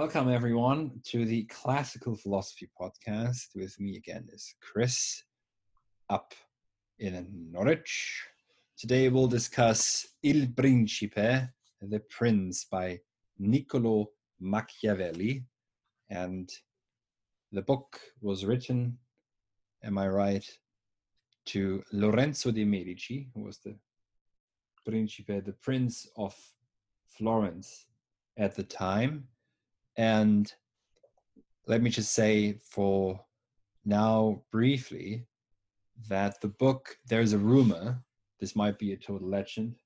Welcome, everyone, to the Classical Philosophy Podcast. With me again is Chris, up in Norwich. Today we'll discuss Il Principe, The Prince by Niccolò Machiavelli. And the book was written, am I right, to Lorenzo de' Medici, who was the Principe, the Prince of Florence at the time. And let me just say for now briefly that the book, there's a rumor, this might be a total legend,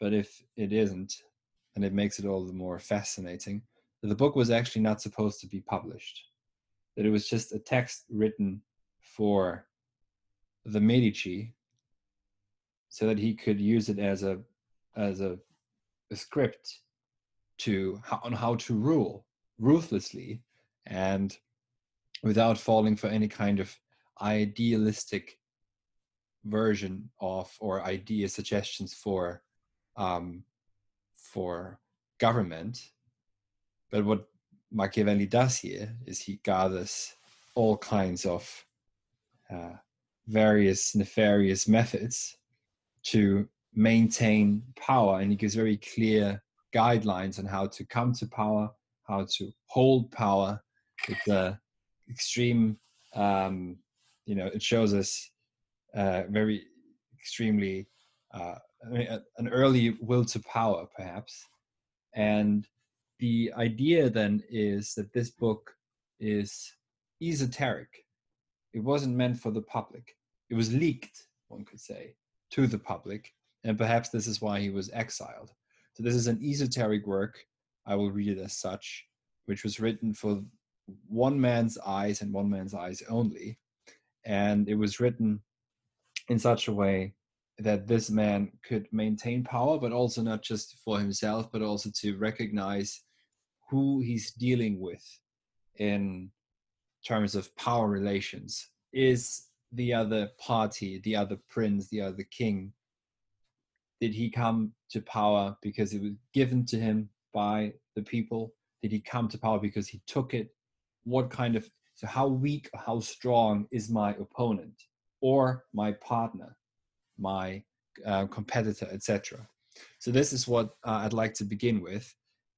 but if it isn't, and it makes it all the more fascinating, that the book was actually not supposed to be published, that it was just a text written for the Medici so that he could use it as a script on how to rule ruthlessly and without falling for any kind of idealistic version of or idea suggestions for government. But what Machiavelli does here is he gathers all kinds of various nefarious methods to maintain power, and he gives very clear guidelines on how to come to power, how to hold power. It's extreme, it shows us an early will to power, perhaps. And the idea then is that this book is esoteric. It wasn't meant for the public. It was leaked, one could say, to the public. And perhaps this is why he was exiled. So this is an esoteric work, I will read it as such, which was written for one man's eyes and one man's eyes only. And it was written in such a way that this man could maintain power, but also not just for himself, but also to recognize who he's dealing with in terms of power relations. Is the other party, the other prince, the other king, did he come to power because it was given to him by the people? Did he come to power because he took it? So how weak, how strong is my opponent or my partner, my competitor, etc.? So this is what I'd like to begin with.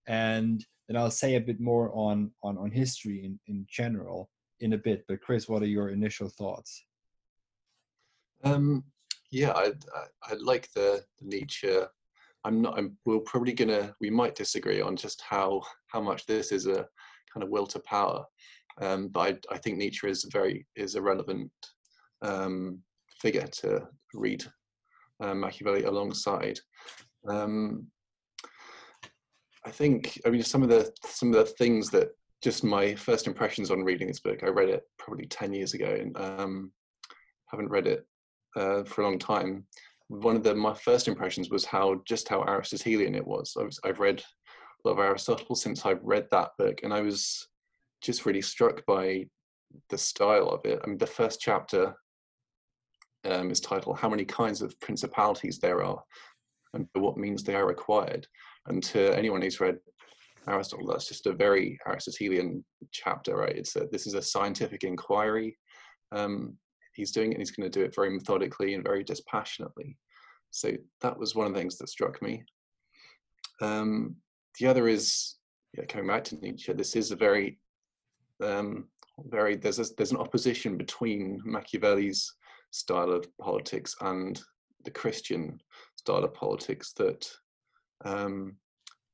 And then I'll say a bit more on history in general in a bit. But Chris, what are your initial thoughts? Yeah, I like the Nietzsche. We might disagree on just how much this is a kind of will to power. But I think Nietzsche is a relevant figure to read Machiavelli alongside. Some of the things that just my first impressions on reading this book. I read it probably 10 years ago and haven't read it for a long time. One of my first impressions was how Aristotelian it was. I've read a lot of Aristotle since I've read that book, and I was just really struck by the style of it. I mean, the first chapter is titled "How Many Kinds of Principalities There Are and What Means They Are Required." And to anyone who's read Aristotle, that's just a very Aristotelian chapter, right? This is a scientific inquiry. He's doing it, and he's going to do it very methodically and very dispassionately. So that was one of the things that struck me. The other is, coming back to Nietzsche, this is a very, there's an opposition between Machiavelli's style of politics and the Christian style of politics that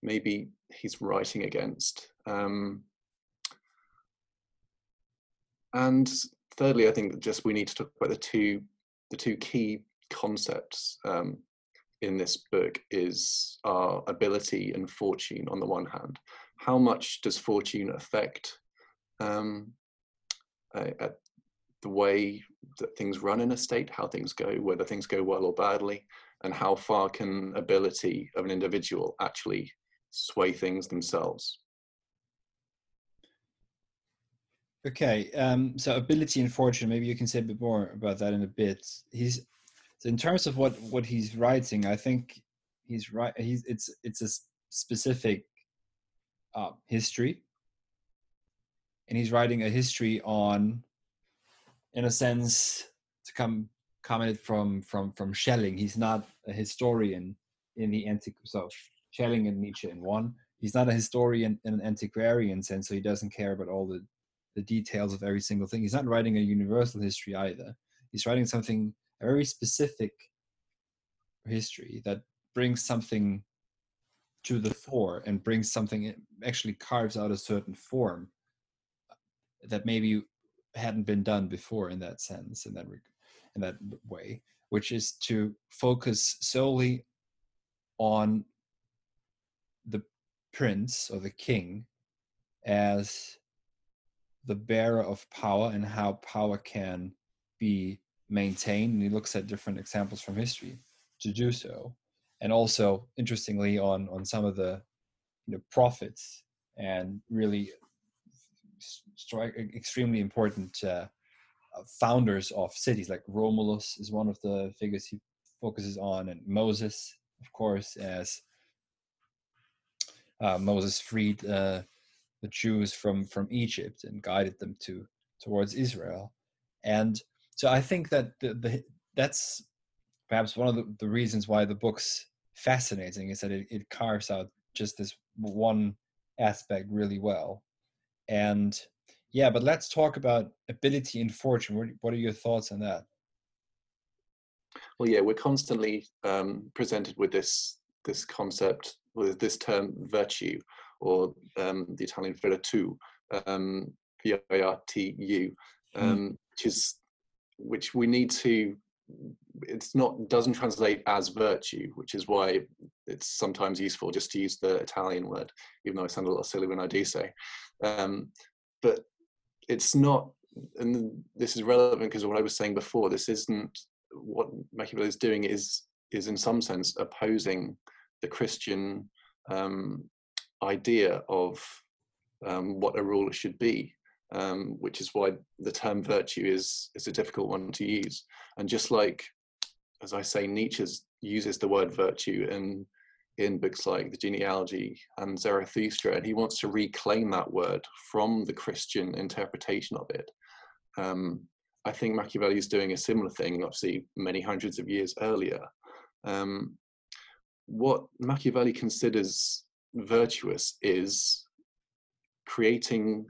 maybe he's writing against. And thirdly, I think that just we need to talk about the two key concepts in this book is our ability and fortune on the one hand. How much does fortune affect the way that things run in a state, how things go, whether things go well or badly, and how far can ability of an individual actually sway things themselves? Okay, so ability and fortune, maybe you can say a bit more about that in a bit. In terms of what he's writing, I think he's right. It's a specific history. And he's writing a history on, in a sense, to comment from Schelling. He's not a historian in the antique. So Schelling and Nietzsche in one. He's not a historian in an antiquarian sense, so he doesn't care about all the details of every single thing. He's not writing a universal history either. He's writing something, a very specific history that brings something to the fore and brings something, it actually carves out a certain form that maybe hadn't been done before in that sense, in that way, which is to focus solely on the prince or the king as the bearer of power and how power can be maintained. And he looks at different examples from history to do so. And also, interestingly, on some of the prophets and really extremely important founders of cities, like Romulus is one of the figures he focuses on, and Moses, of course, as Moses freed the Jews from Egypt and guided them towards Israel. And so I think that that's perhaps one of the reasons why the book's fascinating, is that it carves out just this one aspect really well. And yeah, but let's talk about ability and fortune. What are your thoughts on that? Well, yeah, we're constantly presented with this concept, with this term virtue, or the Italian virtù, V-I-R-T-U, which we need to, doesn't translate as virtue, which is why it's sometimes useful just to use the Italian word, even though I sound a lot silly when I do so. But it's not, and this is relevant because of what I was saying before, this isn't, what Machiavelli is doing is in some sense opposing the Christian idea of what a ruler should be, which is why the term virtue is a difficult one to use. And just like, as I say, Nietzsche uses the word virtue in books like The Genealogy and Zarathustra, and he wants to reclaim that word from the Christian interpretation of it. I think Machiavelli is doing a similar thing, obviously many hundreds of years earlier. What Machiavelli considers virtuous is creating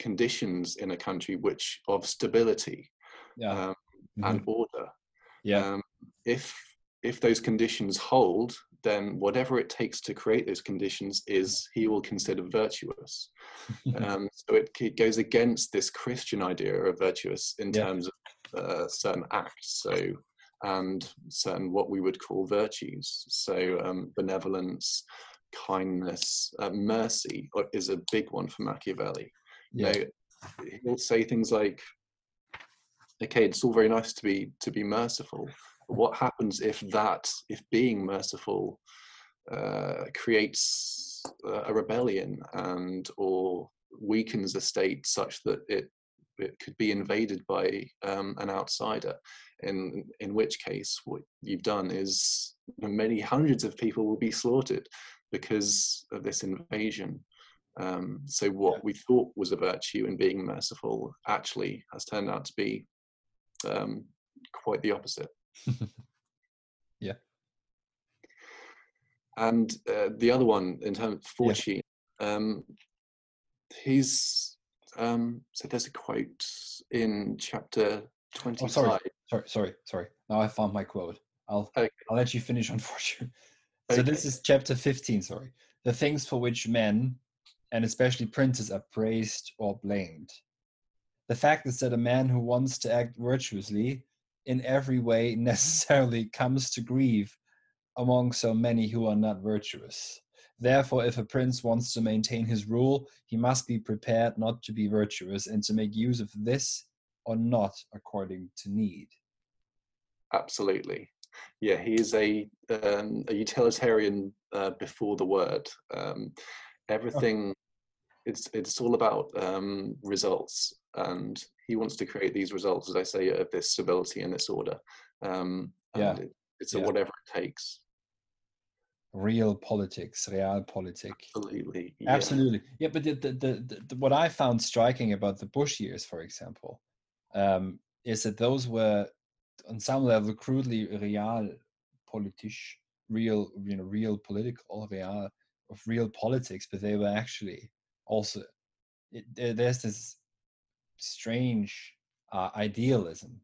conditions in a country which of stability, and order. If those conditions hold, then whatever it takes to create those conditions he will consider virtuous. So it goes against this Christian idea of virtuous in terms of certain acts, and certain what we would call virtues. So benevolence, kindness, mercy is a big one for Machiavelli. He'll say things like, okay, it's all very nice to be merciful. What happens if being merciful creates a rebellion or weakens a state such that it could be invaded by an outsider? In which case, what you've done is many hundreds of people will be slaughtered because of this invasion. So what we thought was a virtue in being merciful actually has turned out to be quite the opposite. And the other one in terms of fortune, so there's a quote in chapter 25. Oh, sorry, now I found my quote. I'll let you finish on fortune. So this is chapter 15, sorry. The things for which men, and especially princes, are praised or blamed. The fact is that a man who wants to act virtuously in every way necessarily comes to grief among so many who are not virtuous. Therefore, if a prince wants to maintain his rule, he must be prepared not to be virtuous and to make use of this or not according to need. Absolutely. Yeah, he is a utilitarian before the word. Everything, it's all about results, and he wants to create these results, as I say, of this stability and this order. It's whatever it takes. real politics, realpolitik. Absolutely. Yeah. Absolutely. Yeah, but the what I found striking about the Bush years, for example, is that those were on some level crudely realpolitisch, real political, real of real politics, but they were actually also there's this strange idealism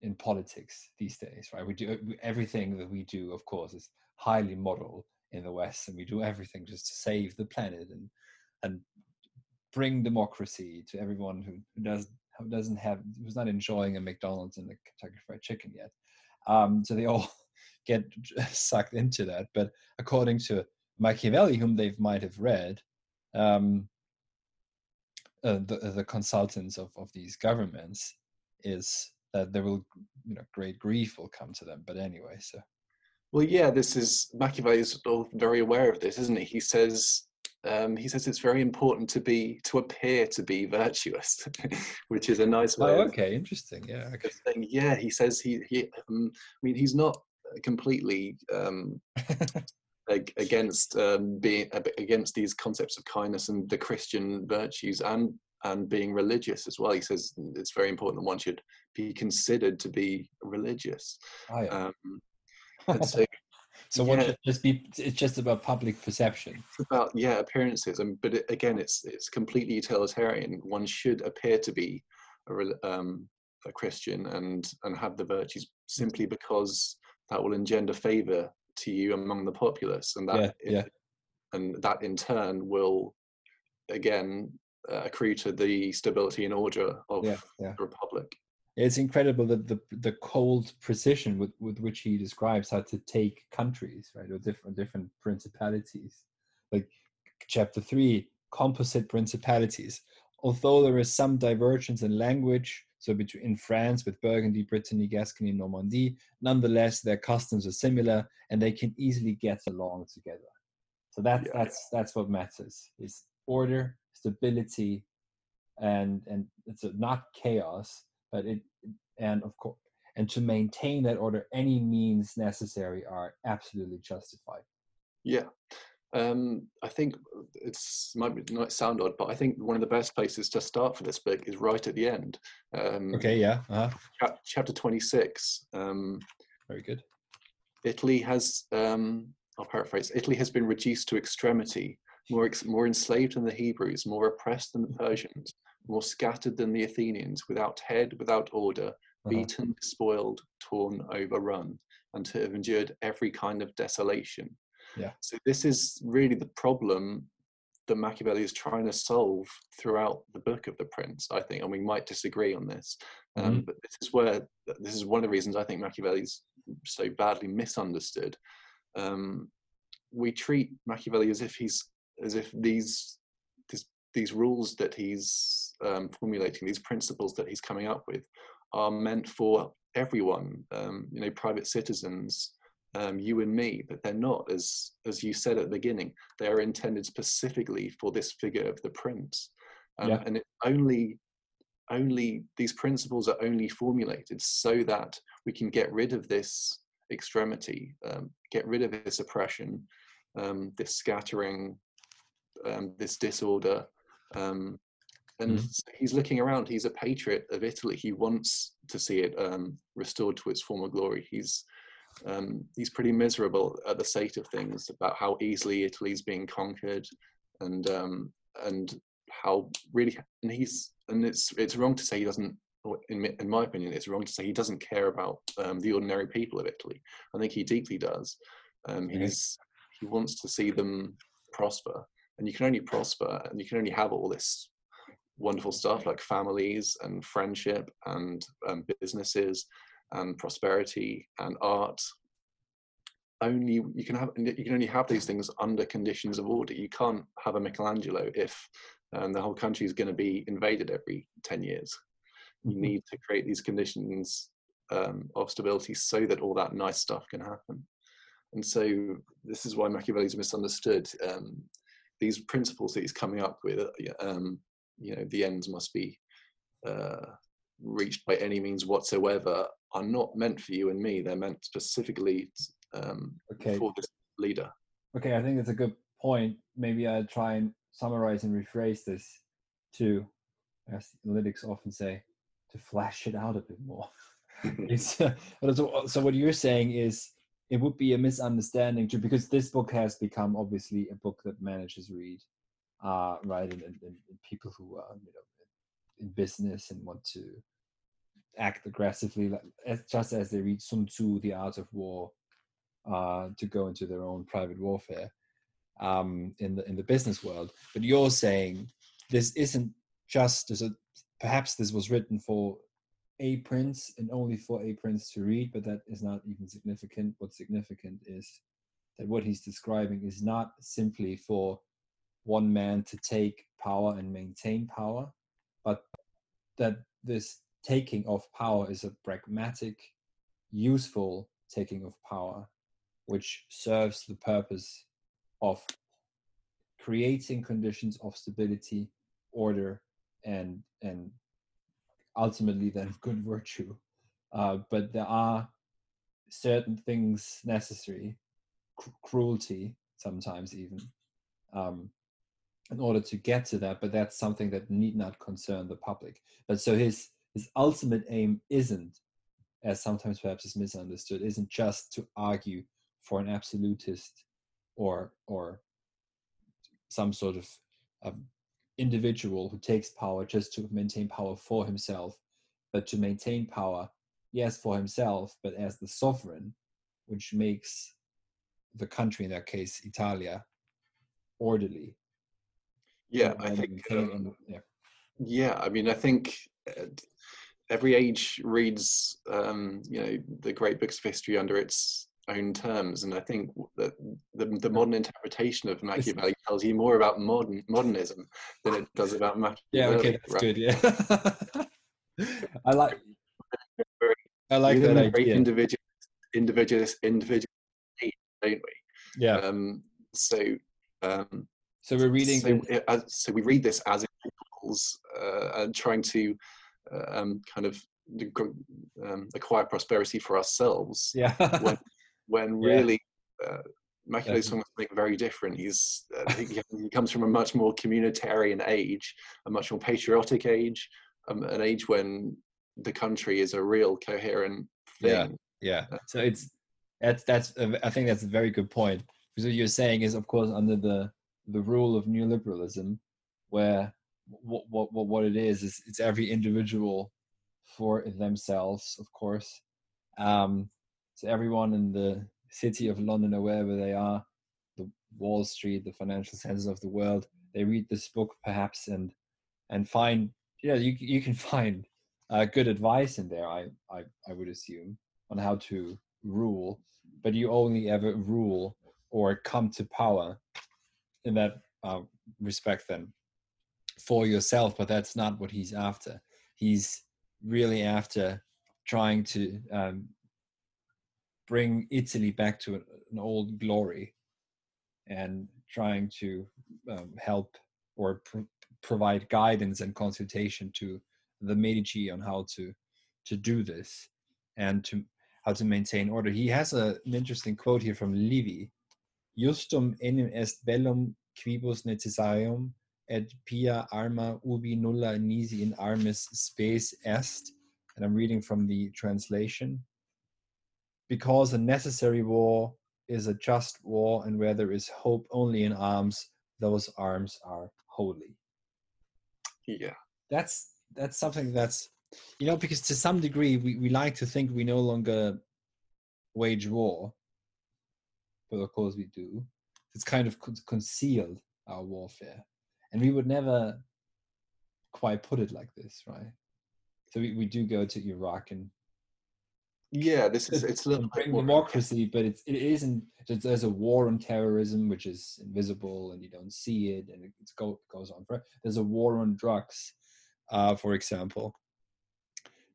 in politics these days, right? We do everything that we do, of course, is highly moral in the West, and we do everything just to save the planet and bring democracy to everyone who's not enjoying a McDonald's and a Kentucky Fried Chicken yet. So they all get sucked into that. But according to Machiavelli, whom they might have read, the consultants of these governments, is that there will, great grief will come to them. But anyway, so. Well, yeah, Machiavelli is very aware of this, isn't he? He says it's very important to appear to be virtuous, which is a nice way. Oh, okay, interesting. Yeah, okay. Yeah, he says he's not completely against being against these concepts of kindness and the Christian virtues and being religious as well. He says it's very important that one should be considered to be religious. Oh, yeah. So one should just it's just about public perception. It's about, yeah, appearances. But again, it's completely utilitarian. One should appear to be a Christian and have the virtues simply because that will engender favor to you among the populace. And that in turn will, again, accrue to the stability and order of the Republic. It's incredible that the cold precision with which he describes how to take countries, right, or different principalities. Like chapter 3, composite principalities. Although there is some divergence in language, so in France with Burgundy, Brittany, Gascony, and Normandy, nonetheless their customs are similar and they can easily get along together. So that's what matters: is order, stability, and it's not chaos. But and to maintain that order, any means necessary are absolutely justified. Yeah, I think it might sound odd, but I think one of the best places to start for this book is right at the end. Okay, yeah. Uh-huh. Chapter 26. Very good. Italy has, I'll paraphrase. Italy has been reduced to extremity, more enslaved than the Hebrews, more oppressed than the Persians, more scattered than the Athenians, without head, without order, beaten, despoiled, torn, overrun, and to have endured every kind of desolation. Yeah. So this is really the problem that Machiavelli is trying to solve throughout the book of The Prince, I think, and we might disagree on this. But this is one of the reasons I think Machiavelli's so badly misunderstood. We treat Machiavelli as if these rules that he's formulating, these principles that he's coming up with, are meant for everyone, private citizens, you and me, but they're not, as you said at the beginning. They are intended specifically for this figure of the prince. And it only these principles are only formulated so that we can get rid of this extremity, get rid of this oppression, this scattering, this disorder. He's looking around. He's a patriot of Italy. He wants to see it restored to its former glory. He's pretty miserable at the state of things, about how easily Italy's being conquered, and how really, and he's, and it's wrong to say he doesn't. In my opinion, it's wrong to say he doesn't care about the ordinary people of Italy. I think he deeply does. He wants to see them prosper. And you can only prosper, and you can only have all this wonderful stuff like families and friendship and businesses and prosperity and art. You can only have these things under conditions of order. You can't have a Michelangelo if the whole country is going to be invaded every 10 years. You need to create these conditions of stability so that all that nice stuff can happen. And so this is why Machiavelli is misunderstood. These principles that he's coming up with, the ends must be reached by any means whatsoever, are not meant for you and me. They're meant specifically for this leader. Okay, I think that's a good point. Maybe I'll try and summarize and rephrase this to, as analytics often say, to flesh it out a bit more. So what you're saying is it would be a misunderstanding too, because this book has become obviously a book that managers read, right? And people who are, you know, in business and want to act aggressively, like, just as they read Sun Tzu, The Art of War, to go into their own private warfare in the business world. But you're saying this isn't just as perhaps this was written for a prince and only for a prince to read, but that is not even significant. What's significant is that what he's describing is not simply for one man to take power and maintain power, but that this taking of power is a pragmatic, useful taking of power, which serves the purpose of creating conditions of stability, order, and ultimately then good virtue. But there are certain things necessary, cruelty sometimes even, in order to get to that, but that's something that need not concern the public. But so his ultimate aim isn't, as sometimes perhaps is misunderstood, isn't just to argue for an absolutist or some sort of individual who takes power just to maintain power for himself, but to maintain power, yes, for himself, but as the sovereign, which makes the country, in that case, Italia, orderly. Yeah, I think. I mean, I think every age reads, the great books of history under its own terms, and I think that the modern interpretation of Machiavelli tells you more about modernism than it does about Machiavelli. Yeah, okay, that's right? Good. Yeah, I like that idea. Great individualist, don't we? Yeah. So we're reading. So we read this as individuals and trying to acquire prosperity for ourselves. Yeah. When really, Machiavelli's doing something very different. He comes from a much more communitarian age, a much more patriotic age, an age when the country is a real coherent thing. Yeah. So I think that's a very good point. Because what you're saying is, of course, under the rule of neoliberalism, where what it is it's every individual for themselves, of course. So everyone in the city of London or wherever they are, the Wall Street, the financial centers of the world, they read this book perhaps and find, you can find good advice in there, I would assume, on how to rule, but you only ever rule or come to power in that respect then for yourself, but that's not what he's after. He's really after trying to bring Italy back to an old glory and trying to help or provide guidance and consultation to the Medici on how to do this and to how to maintain order. He has an interesting quote here from Livy. Justum enim est bellum quibus necessarium et pia arma ubi nulla nisi in armis spes est. And I'm reading from the translation. Because a necessary war is a just war, and where there is hope only in arms, those arms are holy. Yeah. That's something that's, because to some degree we like to think we no longer wage war, but of course we do. It's kind of concealed our warfare. And we would never quite put it like this, right? So we do go to Iraq and it's a little bit more democracy, but it isn't. There's a war on terrorism, which is invisible and you don't see it, and it goes on forever. There's a war on drugs, for example.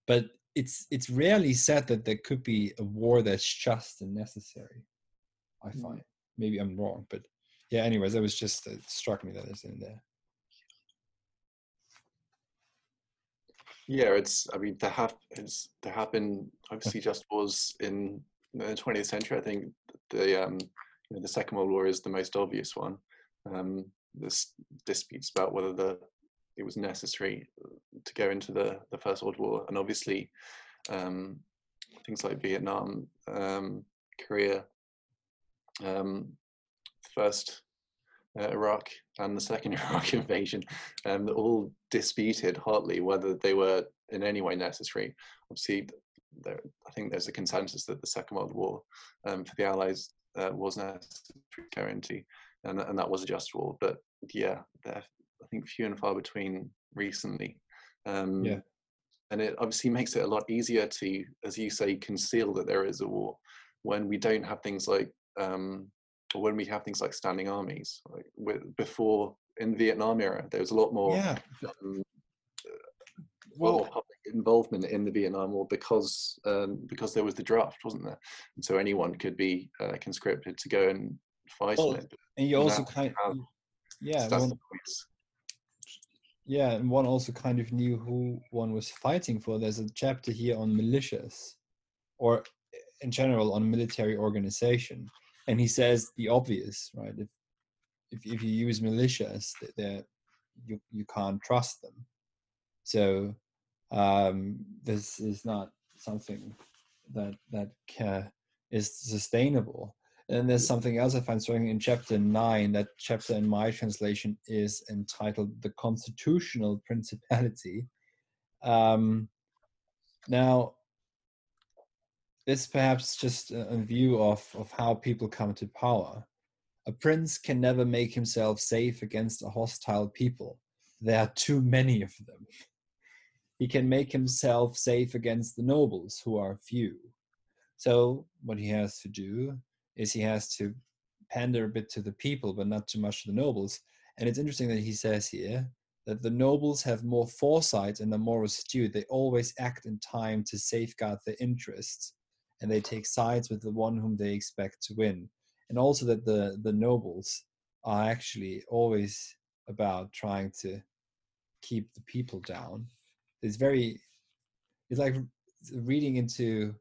But it's rarely said that there could be a war that's just and necessary. I find maybe I'm wrong, but. Yeah, anyways, that was just, it struck me that it's in there. Yeah, there have been obviously just wars in the 20th century. I think the the Second World War is the most obvious one. There's disputes about whether it was necessary to go into the First World War, and obviously things like Vietnam, Korea, first Iraq and the second Iraq invasion, all disputed hotly whether they were in any way necessary. Obviously, I think there's a consensus that the Second World War for the Allies was necessary to go into, and that was a just war. But yeah, I think few and far between recently. And it obviously makes it a lot easier to, as you say, conceal that there is a war when we don't have things like, or when we have things like standing armies. Like before, in the Vietnam era, there was a lot more public involvement in the Vietnam War because there was the draft, wasn't there? And so anyone could be conscripted to go and fight in it. And you also kind of... and one also kind of knew who one was fighting for. There's a chapter here on militias, or in general on military organization, and he says the obvious, right? If you use militias, you can't trust them. So this is not something that is sustainable. And there's something else I find striking in chapter 9. That chapter in my translation is entitled The Constitutional Principality. Now, this perhaps just a view of how people come to power. A prince can never make himself safe against a hostile people. There are too many of them. He can make himself safe against the nobles, who are few. So what he has to do is he has to pander a bit to the people, but not too much to the nobles. And it's interesting that he says here that the nobles have more foresight and are more astute. They always act in time to safeguard their interests, and they take sides with the one whom they expect to win. And also that the nobles are actually always about trying to keep the people down. It's like reading into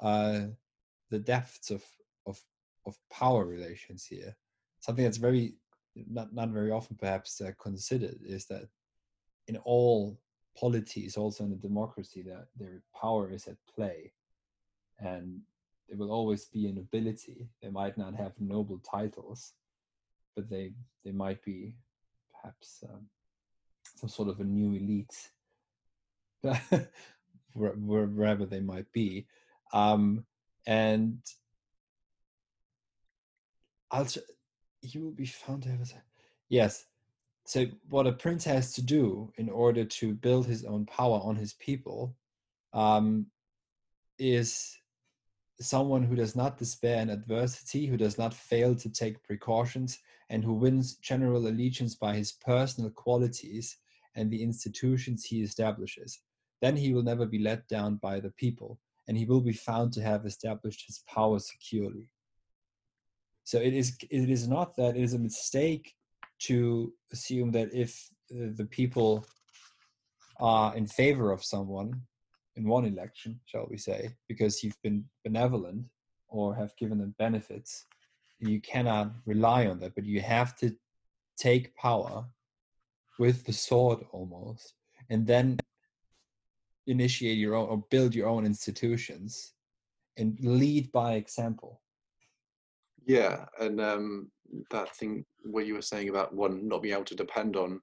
the depths of power relations here. Something that's very not very often perhaps considered is that in all polities, also in the democracy, that their power is at play, and there will always be a nobility. They might not have noble titles, but they might be perhaps some sort of a new elite wherever they might be, and you will be found to have a... Yes. So what a prince has to do in order to build his own power on his people is someone who does not despair in adversity, who does not fail to take precautions, and who wins general allegiance by his personal qualities and the institutions he establishes. Then he will never be let down by the people, and he will be found to have established his power securely. So it is not that it is a mistake to assume that if the people are in favor of someone in one election, shall we say, because you've been benevolent or have given them benefits, you cannot rely on that, but you have to take power with the sword almost, and then initiate your own or build your own institutions and lead by example. Yeah, and that thing what you were saying about one not being able to depend on,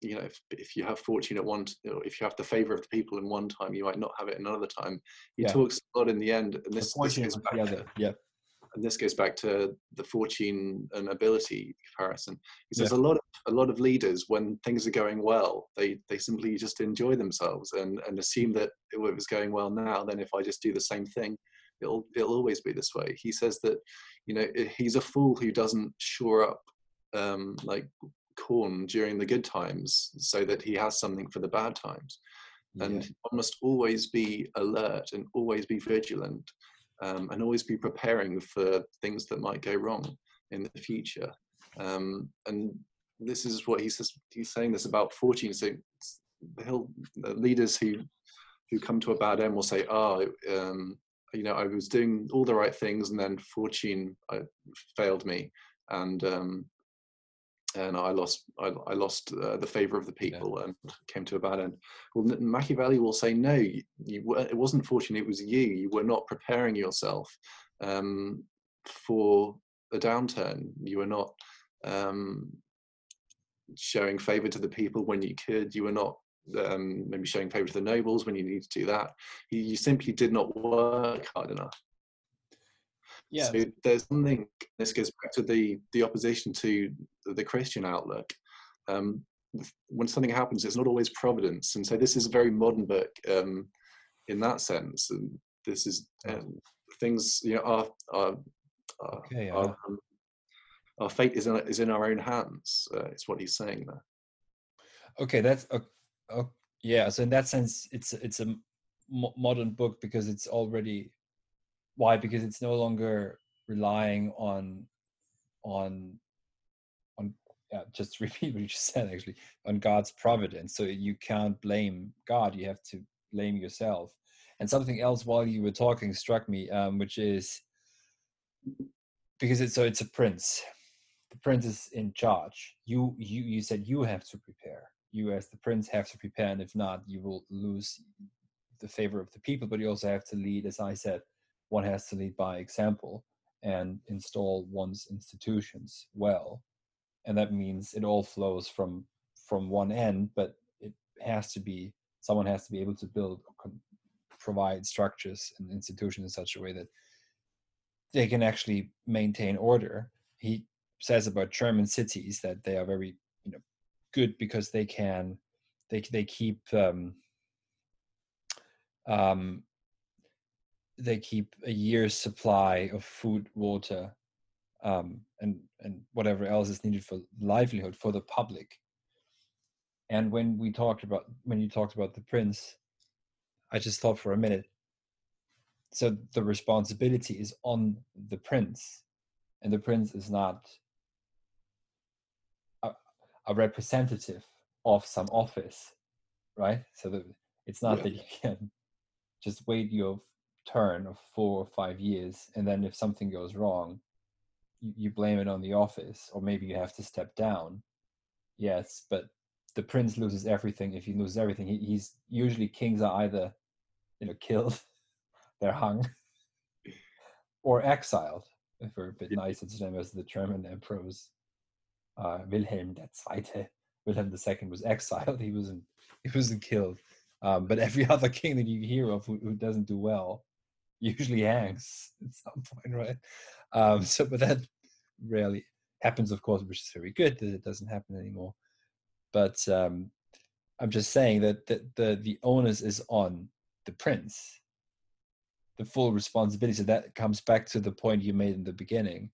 if you have fortune at one, if you have the favor of the people in one time, you might not have it another time. He talks a lot in the end, and this goes back to the fortune and ability comparison. He says a lot of leaders, when things are going well, they simply just enjoy themselves and assume that if it was going well now, then if I just do the same thing, it'll always be this way. He says that, he's a fool who doesn't shore up like corn during the good times so that he has something for the bad times. And one must always be alert and always be vigilant and always be preparing for things that might go wrong in the future. And this is what he's saying this about fortune. So leaders who come to a bad end will say, you know, I was doing all the right things, and then fortune failed me, and I lost the favor of the people, yeah, and came to a bad end. Well, Machiavelli will say, no, it wasn't fortune; it was you. You were not preparing yourself for a downturn. You were not showing favor to the people when you could. You were not maybe showing favor to the nobles when you needed to do that. You simply did not work hard enough. Yeah. So there's something, this goes back to the opposition to the Christian outlook. When something happens, it's not always providence. And so this is a very modern book in that sense. And this is things, you know, our fate is in our own hands. It's what he's saying there. Okay, that's yeah. So in that sense, it's a modern book because it's already. Why? Because it's no longer relying on just repeat what you just said, actually, on God's providence. So you can't blame God. You have to blame yourself. And something else while you were talking struck me, which is because it's a prince. The prince is in charge. You said you have to prepare. You as the prince have to prepare, and if not, you will lose the favor of the people. But you also have to lead, as I said. One has to lead by example and install one's institutions well, and that means it all flows from one end, but it has to be, someone has to be able to build or provide structures and institutions in such a way that they can actually maintain order. He says about German cities that they are very, you know, good because they keep a year's supply of food, water, and whatever else is needed for livelihood for the public. And when you talked about the prince, I just thought for a minute. So the responsibility is on the prince, and the prince is not a representative of some office, right? So it's not that you can just wait your turn of 4 or 5 years, and then if something goes wrong, you blame it on the office, or maybe you have to step down. Yes, but the prince loses everything. If he loses everything, he's usually, kings are either, you know, killed, they're hung, or exiled, if we're a bit nicer to them, as the German emperors. Wilhelm II was exiled. He wasn't killed. But every other king that you hear of who doesn't do well usually hangs at some point, right? But that rarely happens, of course, which is very good that it doesn't happen anymore. But I'm just saying that the onus is on the prince, the full responsibility. So that comes back to the point you made in the beginning,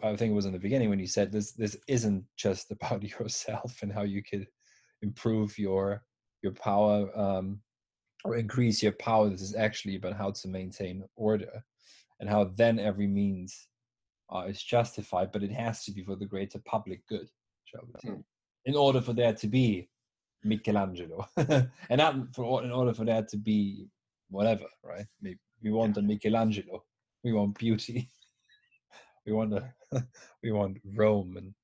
I think it was in the beginning when you said this isn't just about yourself and how you could improve your power or increase your power. This is actually about how to maintain order, and how then every means is justified, but it has to be for the greater public good, shall we say, in order for there to be Michelangelo and not in order for there to be whatever, right? Maybe we want a Michelangelo, we want beauty, we want Rome, and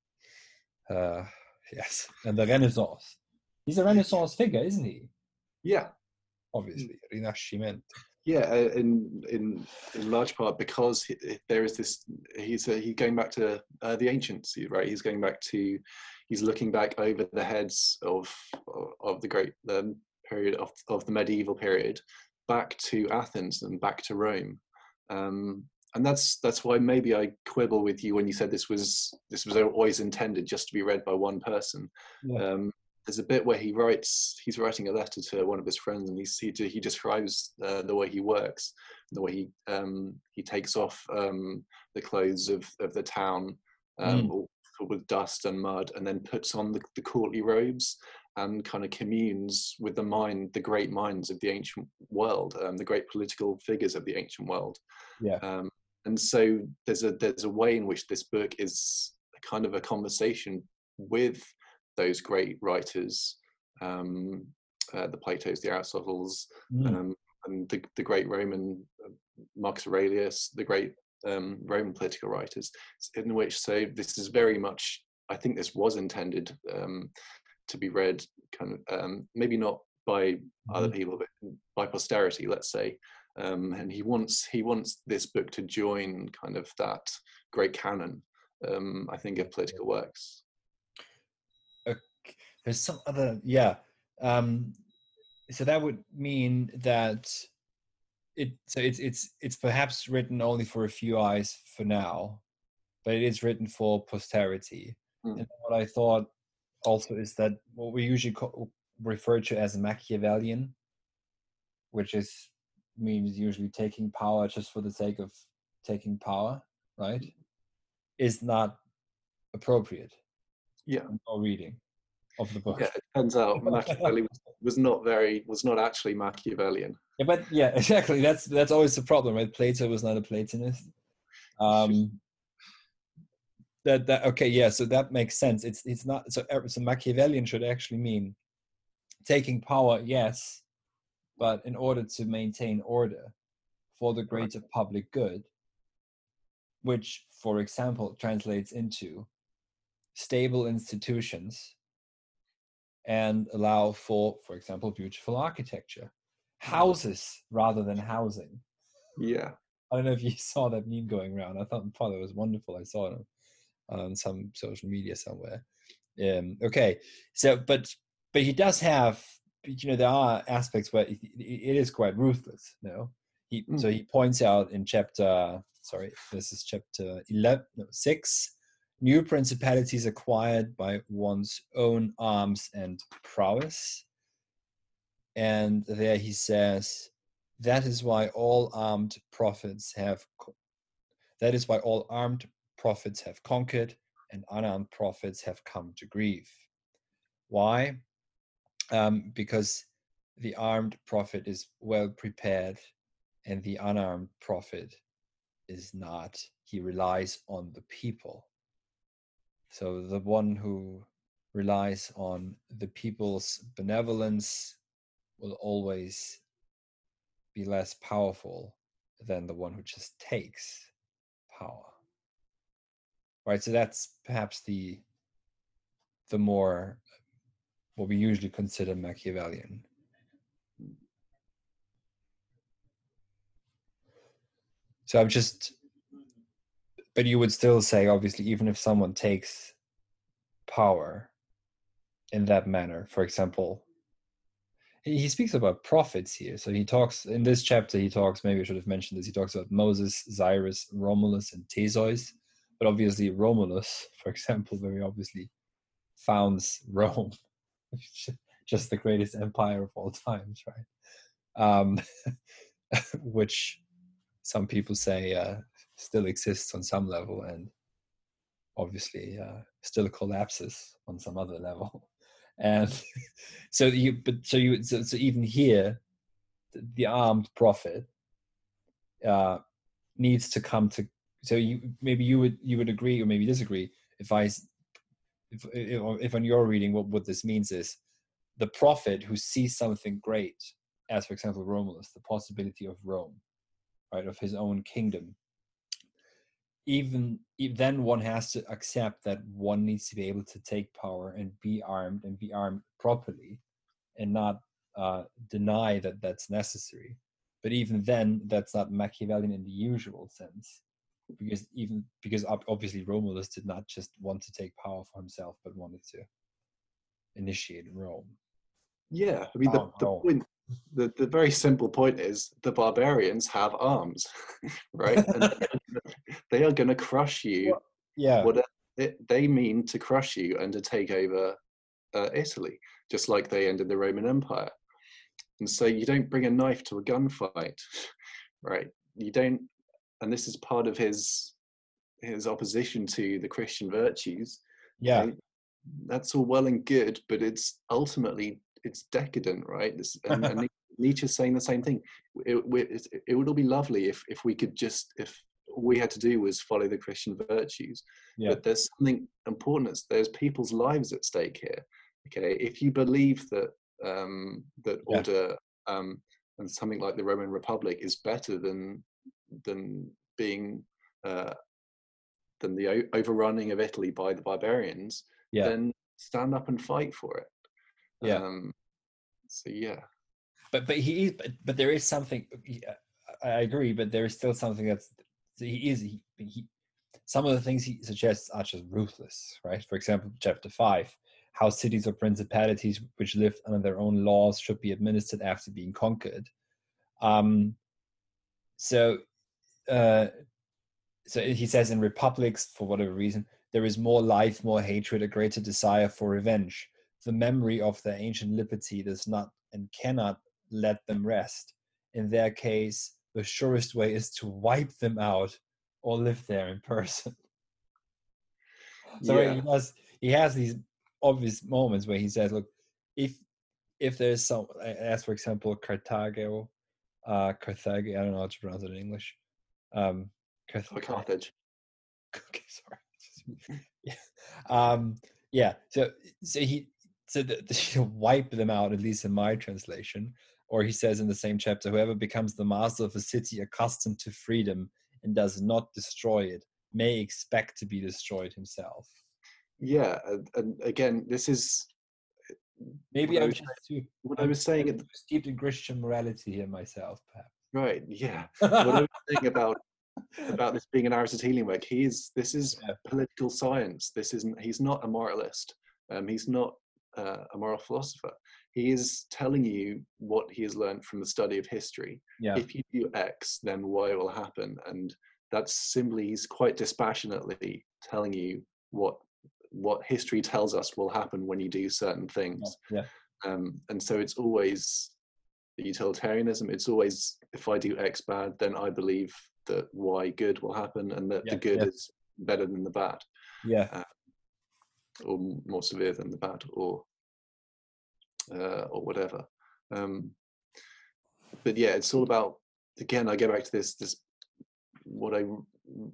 and the Renaissance. He's a Renaissance figure, isn't he? Yeah, obviously, Rinascimento. Yeah, in large part because there is this. He's going back to the ancients, right? He's looking back over the heads of the great period of the medieval period, back to Athens and back to Rome, and that's why maybe I quibble with you when you said this was always intended just to be read by one person. Yeah. There's a bit where he's writing a letter to one of his friends, and he describes the way he works, the way he takes off the clothes of the town with dust and mud, and then puts on the courtly robes and kind of communes with the great minds of the ancient world, the great political figures of the ancient world. Yeah. And so there's a way in which this book is kind of a conversation with those great writers, the Platos, the Aristotles, and the great Roman Marcus Aurelius, the great Roman political writers, in which, so this is very much, I think this was intended to be read kind of maybe not by other people, but by posterity, let's say. And he wants this book to join kind of that great canon, I think, of political works. Okay. There's some other, yeah. So that would mean that it's perhaps written only for a few eyes for now, but it is written for posterity. Mm. And what I thought also is that what we usually refer to as Machiavellian, which is means usually taking power just for the sake of taking power, right, is not appropriate. Yeah, or reading of the book. Yeah, it turns out Machiavelli was not actually Machiavellian. Yeah, but yeah, exactly. That's always the problem, right? Plato was not a Platonist. That okay, yeah. So that makes sense. It's not so Machiavellian should actually mean taking power, yes, but in order to maintain order for the greater public good, which, for example, translates into stable institutions and allow for example, beautiful architecture, houses rather than housing. Yeah. I don't know if you saw that meme going around. I thought it was wonderful. I saw it on some social media somewhere. Okay. So, but he does have, you know, there are aspects where it is quite ruthless, you know? So he points out in chapter 6, new principalities acquired by one's own arms and prowess. And there he says, that is why all armed prophets have conquered and unarmed prophets have come to grief. Why? Because the armed prophet is well prepared and the unarmed prophet is not. He relies on the people. So the one who relies on the people's benevolence will always be less powerful than the one who just takes power. Right, so that's perhaps the more what we usually consider Machiavellian. So but you would still say, obviously, even if someone takes power in that manner, for example, he speaks about prophets here. So he talks, in this chapter, maybe I should have mentioned this, he talks about Moses, Cyrus, Romulus, and Theseus, but obviously Romulus, for example, very obviously founds Rome. Just the greatest empire of all times, right? Which some people say still exists on some level and obviously still collapses on some other level. And so even here, the armed prophet needs to come to. So you would agree or maybe disagree if on your reading, what this means is the prophet who sees something great, as for example Romulus, the possibility of Rome, right, of his own kingdom. Even then, one has to accept that one needs to be able to take power and be armed properly, and not deny that that's necessary. But even then, that's not Machiavellian in the usual sense. Because obviously Romulus did not just want to take power for himself, but wanted to initiate Rome. Yeah, I mean the very simple point is the barbarians have arms, right? And they are going to crush you. Well, yeah, whatever they mean to crush you and to take over Italy, just like they ended the Roman Empire. And so you don't bring a knife to a gunfight, right? You don't. And this is part of his opposition to the Christian virtues. Yeah, and that's all well and good, but it's ultimately it's decadent, right? And Nietzsche's saying the same thing. It would all be lovely if we could just if all we had to do was follow the Christian virtues. Yeah. But there's something important. There's people's lives at stake here. Okay, if you believe that order and something like the Roman Republic is better than being than the overrunning of Italy by the barbarians, yeah, then stand up and fight for it. Yeah. So yeah, but there is something. I agree, but there is still something that's some of the things he suggests are just ruthless, right? For example, chapter 5, how cities or principalities which lived under their own laws should be administered after being conquered. So he says in republics, for whatever reason, there is more life, more hatred, a greater desire for revenge. The memory of their ancient liberty does not and cannot let them rest. In their case, the surest way is to wipe them out or live there in person. So yeah, he has these obvious moments where he says, look, if there's some, as for example, Carthage, I don't know how to pronounce it in English. Carthage. Okay, sorry. Yeah. So wipe them out, at least in my translation. Or he says in the same chapter, whoever becomes the master of a city accustomed to freedom and does not destroy it may expect to be destroyed himself. Yeah, and again, this is maybe what I was saying. I'm steeped in Christian morality here myself, perhaps. Right. Yeah. What I was saying about this being an Aristotelian work, this is political science. This isn't. He's not a moralist. He's not a moral philosopher. He is telling you what he has learned from the study of history. Yeah. If you do X, then Y will happen. And that's simply, he's quite dispassionately telling you what history tells us will happen when you do certain things. Yeah. Yeah. And so it's always the utilitarianism. It's always, if I do X bad, then I believe that Y good will happen, and that the good is better than the bad. Yeah. Or more severe than the bad, or whatever. But yeah, it's all about, again, I go back to this what I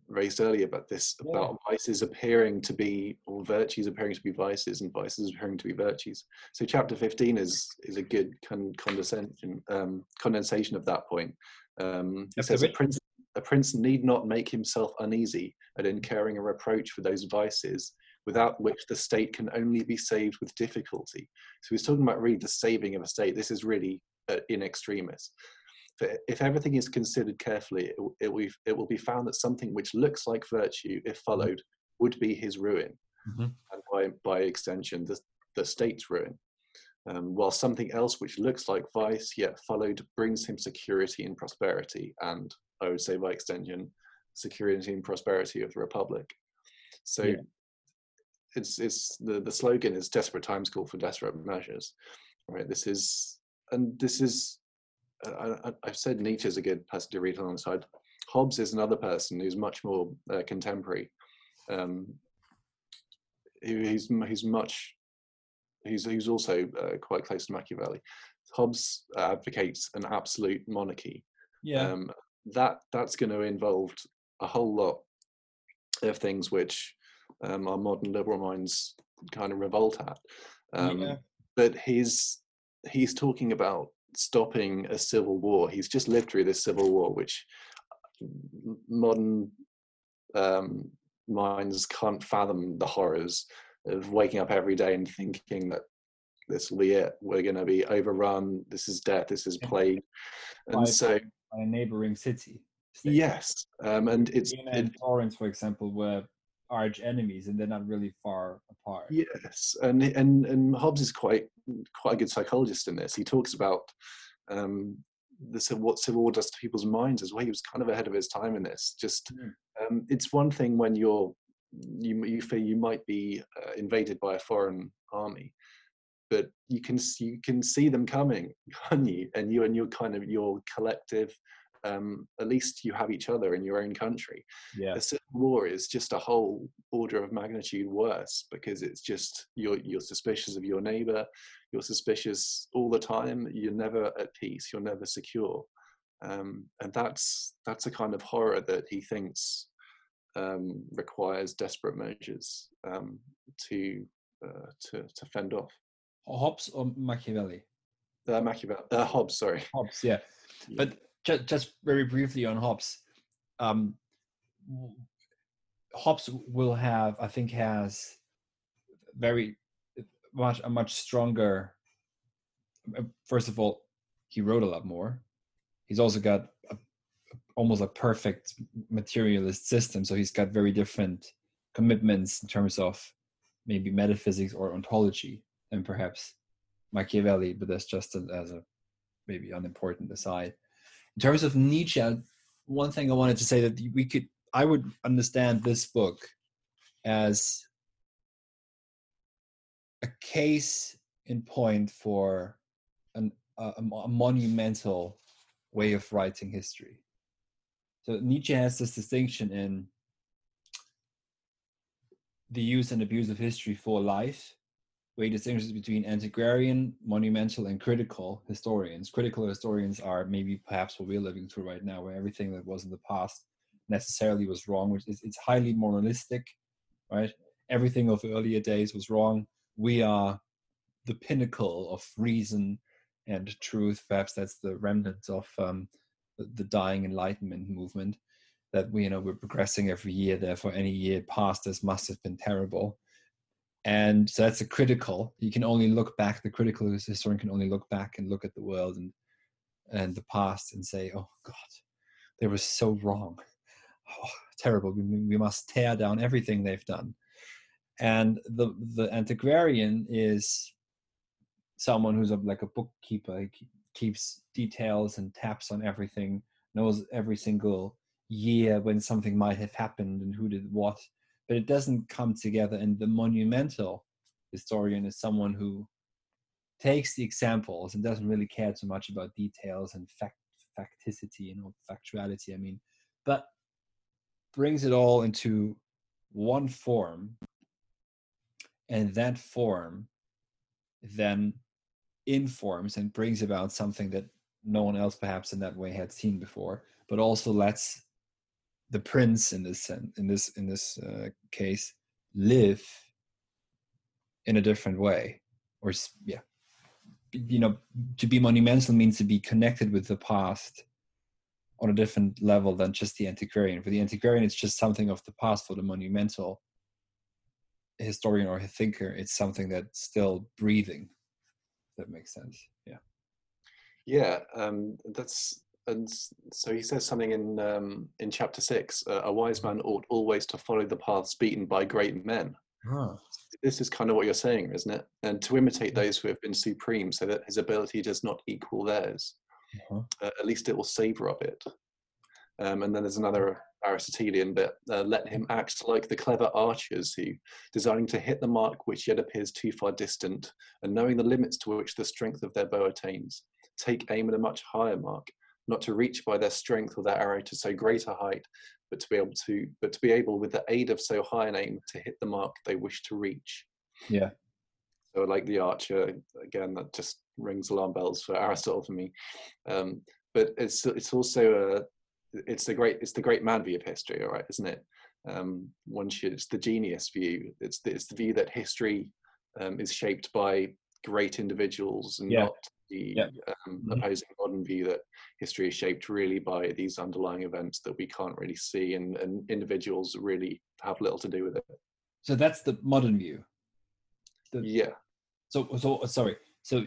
raised earlier about this, about vices appearing to be, or virtues appearing to be vices, and vices appearing to be virtues. So chapter 15 is a good condensation of that point. It says a prince need not make himself uneasy at incurring a reproach for those vices, without which the state can only be saved with difficulty. So he's talking about really the saving of a state. This is really in extremis. If everything is considered carefully, it will be found that something which looks like virtue, if followed, would be his ruin, and by extension, the state's ruin. While something else which looks like vice, yet followed, brings him security and prosperity, and I would say by extension, security and prosperity of the Republic. So. Yeah. It's the slogan is desperate times call for desperate measures, right? I've said Nietzsche's a good person to read alongside. Hobbes is another person who's much more contemporary. He's also quite close to Machiavelli. Hobbes advocates an absolute monarchy. Yeah, that's going to involve a whole lot of things which. Our modern liberal minds kind of revolt at, but he's talking about stopping a civil war. He's just lived through this civil war, which modern minds can't fathom the horrors of waking up every day and thinking that this will be it. We're going to be overrun. This is death. This is plague. And so, by a neighboring city. Yes, and it's in Florence, for example, where. Arch enemies, and they're not really far apart. Yes, and Hobbes is quite a good psychologist in this. He talks about what civil war does to people's minds as well. He was kind of ahead of his time in this. It's one thing when you feel you might be invaded by a foreign army, but you can see them coming, can't you? And your collective. At least you have each other in your own country. Yeah. A civil war is just a whole order of magnitude worse, because it's just you're suspicious of your neighbour, you're suspicious all the time. You're never at peace. You're never secure, and that's a kind of horror that he thinks requires desperate measures to fend off. Hobbes or Machiavelli? Hobbes, sorry. Hobbes, yeah. But just very briefly on Hobbes. Hobbes will have, I think, has very much a much stronger. First of all, he wrote a lot more. He's also got almost a perfect materialist system, so he's got very different commitments in terms of maybe metaphysics or ontology, and perhaps Machiavelli, but that's just as a maybe unimportant aside. In terms of Nietzsche, one thing I wanted to say that I would understand this book as a case in point for a monumental way of writing history. So Nietzsche has this distinction in the use and abuse of history for life, where he distinguishes between antiquarian, monumental, and critical historians. Critical historians are maybe perhaps what we're living through right now, where everything that was in the past necessarily was wrong, which is, it's highly moralistic, right? Everything of earlier days was wrong. We are the pinnacle of reason and truth. Perhaps that's the remnants of the dying Enlightenment movement, that we, we're progressing every year, therefore any year past us must have been terrible. And so that's a critical. You can only look back, the critical historian can only look back and look at the world and the past and say, oh God, they were so wrong. Oh, terrible. We must tear down everything they've done. And the antiquarian is someone who's like a bookkeeper. He keeps details and taps on everything, knows every single year when something might have happened and who did what, but it doesn't come together. And the monumental historian is someone who takes the examples and doesn't really care too much about details and facticity, factuality, but brings it all into one form, and that form then informs and brings about something that no one else perhaps in that way had seen before, but also lets the prince in this case live in a different way, to be monumental means to be connected with the past on a different level than just the antiquarian. For the antiquarian, it's just something of the past. For the monumental historian or thinker, it's something that's still breathing. That makes sense. Yeah. And so he says something in chapter 6, a wise man ought always to follow the paths beaten by great men. Huh. This is kind of what you're saying, isn't it? And to imitate those who have been supreme, so that his ability does not equal theirs. Uh-huh. At least it will savor of it. And then there's another Aristotelian bit, let him act like the clever archers who, desiring to hit the mark which yet appears too far distant, and knowing the limits to which the strength of their bow attains, take aim at a much higher mark, not to reach by their strength or their arrow to so great a height, but to be able with the aid of so high an aim to hit the mark they wish to reach. Yeah. So like the archer, again, that just rings alarm bells for Aristotle for me. But it's also it's the great man view of history, all right, isn't it? It's the genius view. It's the view that history is shaped by great individuals, and not the opposing modern view that history is shaped really by these underlying events that we can't really see, and individuals really have little to do with it. So that's the modern view. Sorry. So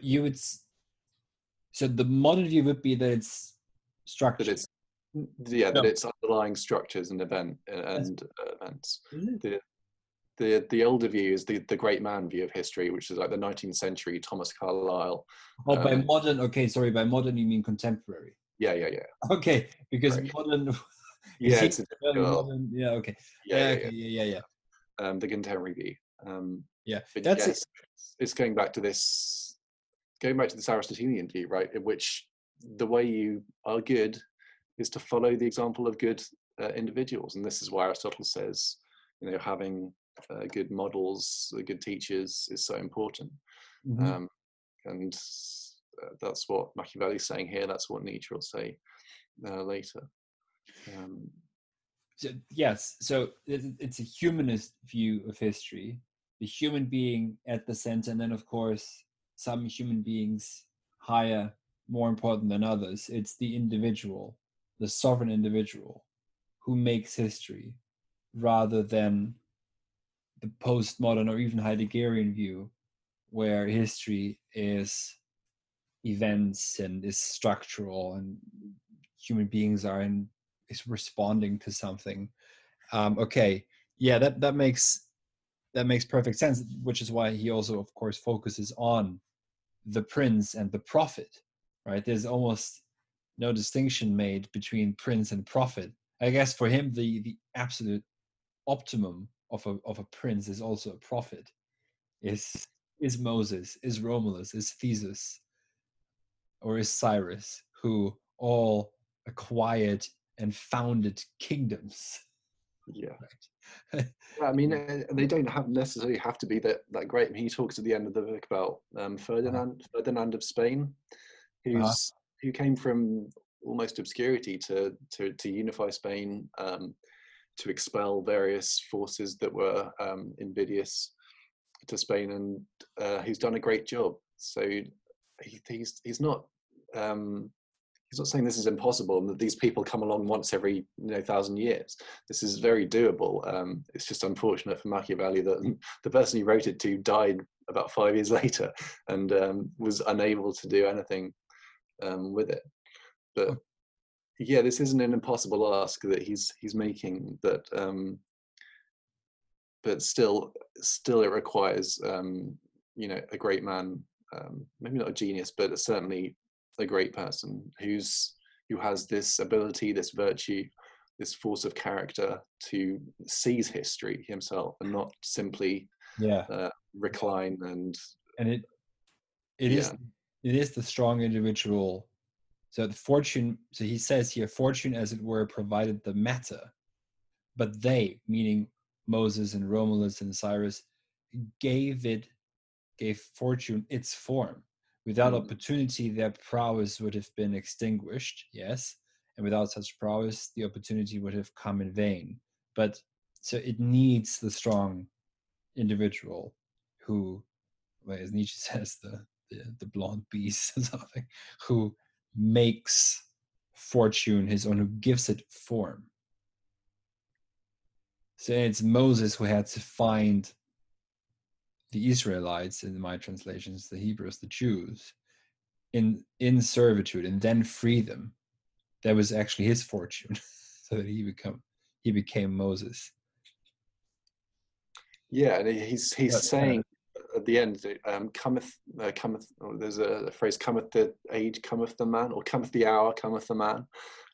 the modern view would be that it's structured. That it's underlying structures and events. Mm-hmm. The older view is the great man view of history, which is like the 19th century Thomas Carlyle. By modern you mean contemporary. Yeah. Okay, because right. Modern. Yeah, it's modern. Yeah, okay. Yeah. The contemporary view. It's going back to this Aristotelian view, right? In which the way you are good is to follow the example of good individuals, and this is why Aristotle says, having good models, good teachers is so important. Mm-hmm. And that's what Machiavelli's saying here. That's what Nietzsche will say later. So it's a humanist view of history. The human being at the center, and then of course some human beings higher, more important than others. It's the individual, the sovereign individual, who makes history, rather than the postmodern or even Heideggerian view, where history is events and is structural and human beings are is responding to something. Okay, yeah, that makes perfect sense, which is why he also, of course, focuses on the prince and the prophet, right? There's almost no distinction made between prince and prophet. I guess for him, the absolute optimum of a prince is also a prophet, is Moses, is Romulus, is Theseus, or is Cyrus, who all acquired and founded kingdoms. Yeah, right. I mean, they don't necessarily have to be that great. He talks at the end of the book about Ferdinand of Spain, who came from almost obscurity to unify Spain, to expel various forces that were invidious to Spain, and who's done a great job. So he's not saying this is impossible and that these people come along once every 1,000 years. This is very doable. It's just unfortunate for Machiavelli that the person he wrote it to died about 5 years later and was unable to do anything with it. But yeah, this isn't an impossible ask that he's making. That, but still, it requires a great man. Maybe not a genius, but certainly a great person who has this ability, this virtue, this force of character to seize history himself and not simply recline and it is the strong individual. So the fortune, so he says here, fortune as it were provided the matter, but they, meaning Moses and Romulus and Cyrus, gave fortune its form. Without opportunity, their prowess would have been extinguished, yes. And without such prowess, the opportunity would have come in vain. But so it needs the strong individual who, well, as Nietzsche says, the blonde beast or something, who makes fortune his own, who gives it form. So it's Moses who had to find the Israelites, in my translations, the Hebrews, the Jews, in servitude, and then free them. That was actually his fortune, so that he became Moses. Yeah, and he's saying at the end, cometh. There's a phrase: "Cometh the age, cometh the man," or "Cometh the hour, cometh the man,"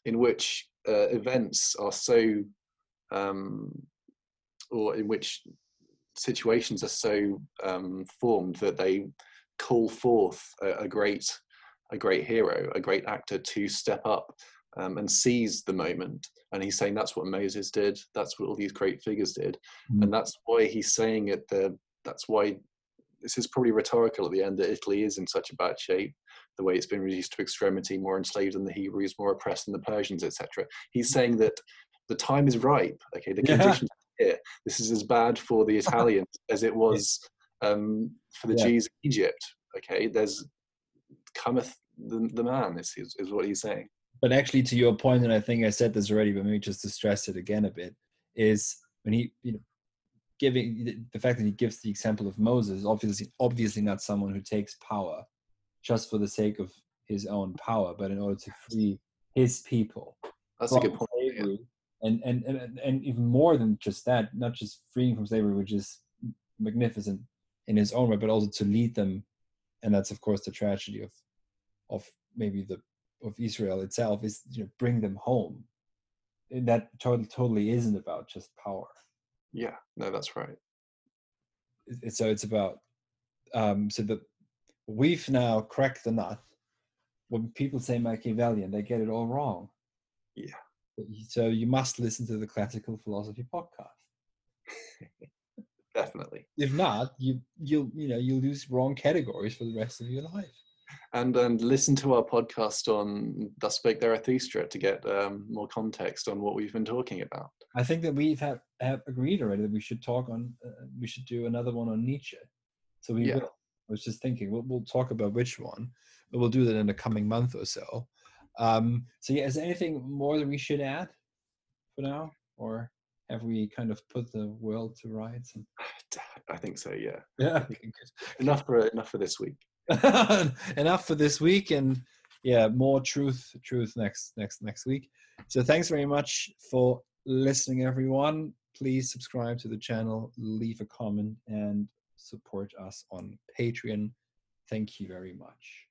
in which events are so, or in which situations are so formed that they call forth a great hero, a great actor to step up and seize the moment. And he's saying that's what Moses did, that's what all these great figures did. And that's why he's saying it, that's why this is probably rhetorical at the end, that Italy is in such a bad shape, the way it's been reduced to extremity, more enslaved than the Hebrews, more oppressed than the Persians, etc. He's saying that the time is ripe, okay, the conditions here. This is as bad for the Italians as it was for the Jews in Egypt. Okay, there's cometh the man. This is what he's saying. But actually, to your point, and I think I said this already, but maybe just to stress it again a bit, is when he, giving the fact that he gives the example of Moses, obviously not someone who takes power just for the sake of his own power, but in order to free his people. That's a good point. Slavery, yeah. And even more than just that, not just freeing from slavery, which is magnificent in his own right, but also to lead them, and that's of course the tragedy of Israel itself, is bring them home. And that totally isn't about just power. Yeah, no, that's right. So it's about so that we've now cracked the nut. When people say Machiavellian, they get it all wrong. Yeah. So you must listen to the Classical Philosophy podcast. Definitely. If not, you'll use wrong categories for the rest of your life. And listen to our podcast on Thus Spake Zarathustra to get more context on what we've been talking about. I think that we have agreed already that we should do another one on Nietzsche. So we will. I was just thinking, we'll talk about which one, but we'll do that in the coming month or so. So yeah, is there anything more that we should add for now, or have we kind of put the world to rights? I think so, yeah. Yeah. Enough for this week. Enough for this week, and yeah, more truth next week. So thanks very much for listening, everyone. Please subscribe to the channel, leave a comment, and support us on Patreon. Thank you very much.